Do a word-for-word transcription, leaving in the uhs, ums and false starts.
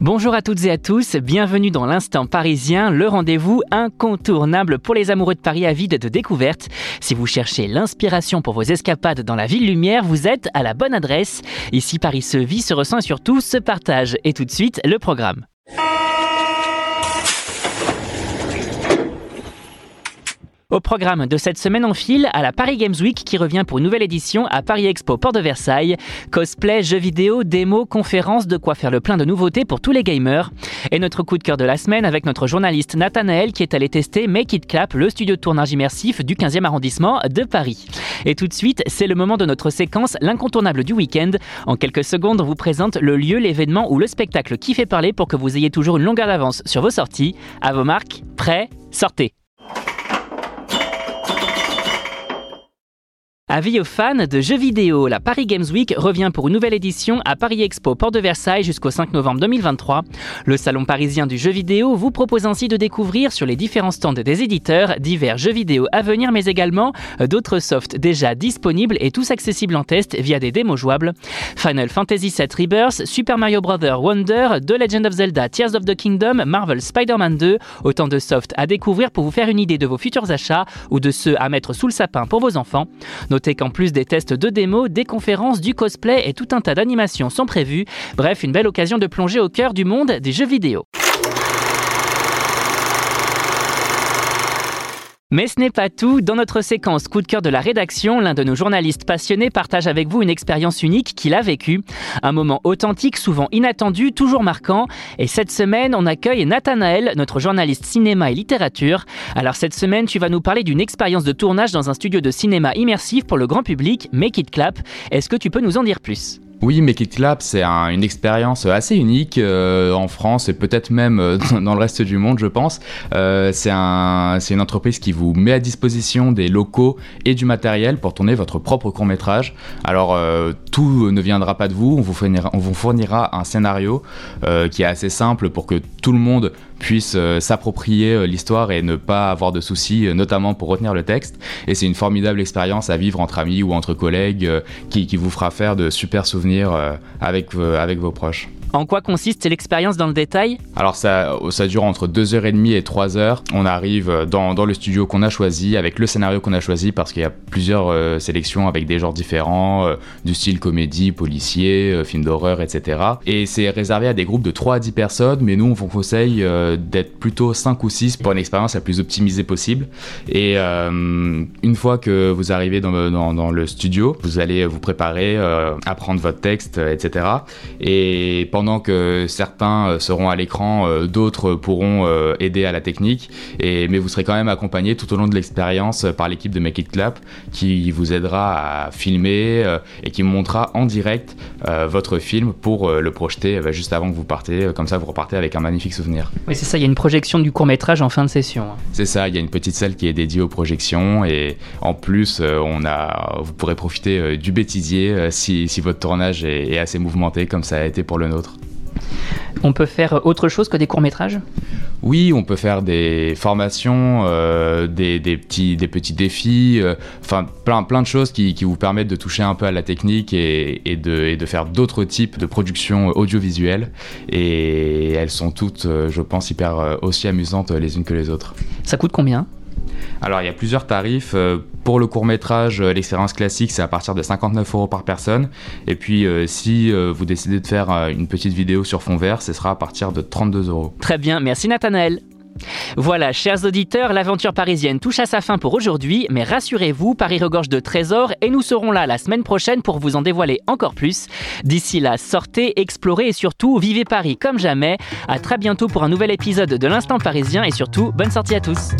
Bonjour à toutes et à tous, bienvenue dans l'Instant Parisien, le rendez-vous incontournable pour les amoureux de Paris avides de découvertes. Si vous cherchez l'inspiration pour vos escapades dans la ville lumière, vous êtes à la bonne adresse. Ici, Paris se vit, se ressent et surtout se partage. Et tout de suite, le programme. Au programme de cette semaine, on file à la Paris Games Week qui revient pour une nouvelle édition à Paris Expo Porte de Versailles. Cosplay, jeux vidéo, démos, conférences, de quoi faire le plein de nouveautés pour tous les gamers. Et notre coup de cœur de la semaine avec notre journaliste Nathanaël qui est allé tester Make It Clap, le studio de tournage immersif du quinzième arrondissement de Paris. Et tout de suite, c'est le moment de notre séquence L'incontournable du week-end. En quelques secondes, on vous présente le lieu, l'événement ou le spectacle qui fait parler pour que vous ayez toujours une longueur d'avance sur vos sorties. À vos marques, prêts, sortez! Avis aux fans de jeux vidéo, la Paris Games Week revient pour une nouvelle édition à Paris Expo Porte de Versailles jusqu'au cinq novembre deux mille vingt-trois. Le salon parisien du jeu vidéo vous propose ainsi de découvrir sur les différents stands des éditeurs divers jeux vidéo à venir mais également d'autres softs déjà disponibles et tous accessibles en test via des démos jouables. Final Fantasy sept Rebirth, Super Mario Bros. Wonder, The Legend of Zelda Tears of the Kingdom, Marvel Spider-Man deux, autant de softs à découvrir pour vous faire une idée de vos futurs achats ou de ceux à mettre sous le sapin pour vos enfants. Notez qu'en plus des tests de démos, des conférences, du cosplay et tout un tas d'animations sont prévues. Bref, une belle occasion de plonger au cœur du monde des jeux vidéo. Mais ce n'est pas tout. Dans notre séquence coup de cœur de la rédaction, l'un de nos journalistes passionnés partage avec vous une expérience unique qu'il a vécue. Un moment authentique, souvent inattendu, toujours marquant. Et cette semaine, on accueille Nathanaël, notre journaliste cinéma et littérature. Alors cette semaine, tu vas nous parler d'une expérience de tournage dans un studio de cinéma immersif pour le grand public, Make It Clap. Est-ce que tu peux nous en dire plus ? Oui, Make It Clap, c'est un, une expérience assez unique euh, en France et peut-être même euh, dans le reste du monde, je pense. Euh, c'est, un, c'est une entreprise qui vous met à disposition des locaux et du matériel pour tourner votre propre court-métrage. Alors, euh, tout ne viendra pas de vous, on vous fournira, on vous fournira un scénario euh, qui est assez simple pour que tout le monde puisse euh, s'approprier euh, l'histoire et ne pas avoir de soucis, euh, notamment pour retenir le texte. Et c'est une formidable expérience à vivre entre amis ou entre collègues euh, qui, qui vous fera faire de super souvenirs Avec, euh, avec vos proches. En quoi consiste l'expérience dans le détail ? Alors ça, ça dure entre deux heures trente et trois heures. On arrive dans, dans le studio qu'on a choisi, avec le scénario qu'on a choisi, parce qu'il y a plusieurs euh, sélections avec des genres différents, euh, du style comédie, policier, euh, film d'horreur, et cetera. Et c'est réservé à des groupes de trois à dix personnes, mais nous on vous conseille euh, d'être plutôt cinq ou six pour une expérience la plus optimisée possible. Et euh, une fois que vous arrivez dans, dans, dans le studio, vous allez vous préparer, euh, apprendre votre texte, et cetera. Et pendant que certains seront à l'écran, d'autres pourront aider à la technique, et, mais vous serez quand même accompagné tout au long de l'expérience par l'équipe de Make It Clap qui vous aidera à filmer et qui montrera en direct votre film pour le projeter juste avant que vous partez, comme ça vous repartez avec un magnifique souvenir. Oui, c'est ça, il y a une projection du court-métrage en fin de session. C'est ça, il y a une petite salle qui est dédiée aux projections et en plus on a, vous pourrez profiter du bêtisier si, si votre tournage est, est assez mouvementé comme ça a été pour le nôtre. On peut faire autre chose que des courts-métrages ? Oui, on peut faire des formations, euh, des, des, petits, des petits défis, euh, enfin plein, plein de choses qui, qui vous permettent de toucher un peu à la technique et, et, de, et de faire d'autres types de productions audiovisuelles. Et elles sont toutes, je pense, hyper aussi amusantes les unes que les autres. Ça coûte combien ? Alors il y a plusieurs tarifs. Pour le court-métrage, l'expérience classique c'est à partir de cinquante-neuf euros par personne, et puis si vous décidez de faire une petite vidéo sur fond vert, ce sera à partir de trente-deux euros. Très bien, merci Nathanaël. Voilà, chers auditeurs, l'aventure parisienne touche à sa fin pour aujourd'hui, mais rassurez-vous, Paris regorge de trésors et nous serons là la semaine prochaine pour vous en dévoiler encore plus. D'ici là, sortez, explorez et surtout, vivez Paris comme jamais. À très bientôt pour un nouvel épisode de l'Instant Parisien et surtout, bonne sortie à tous.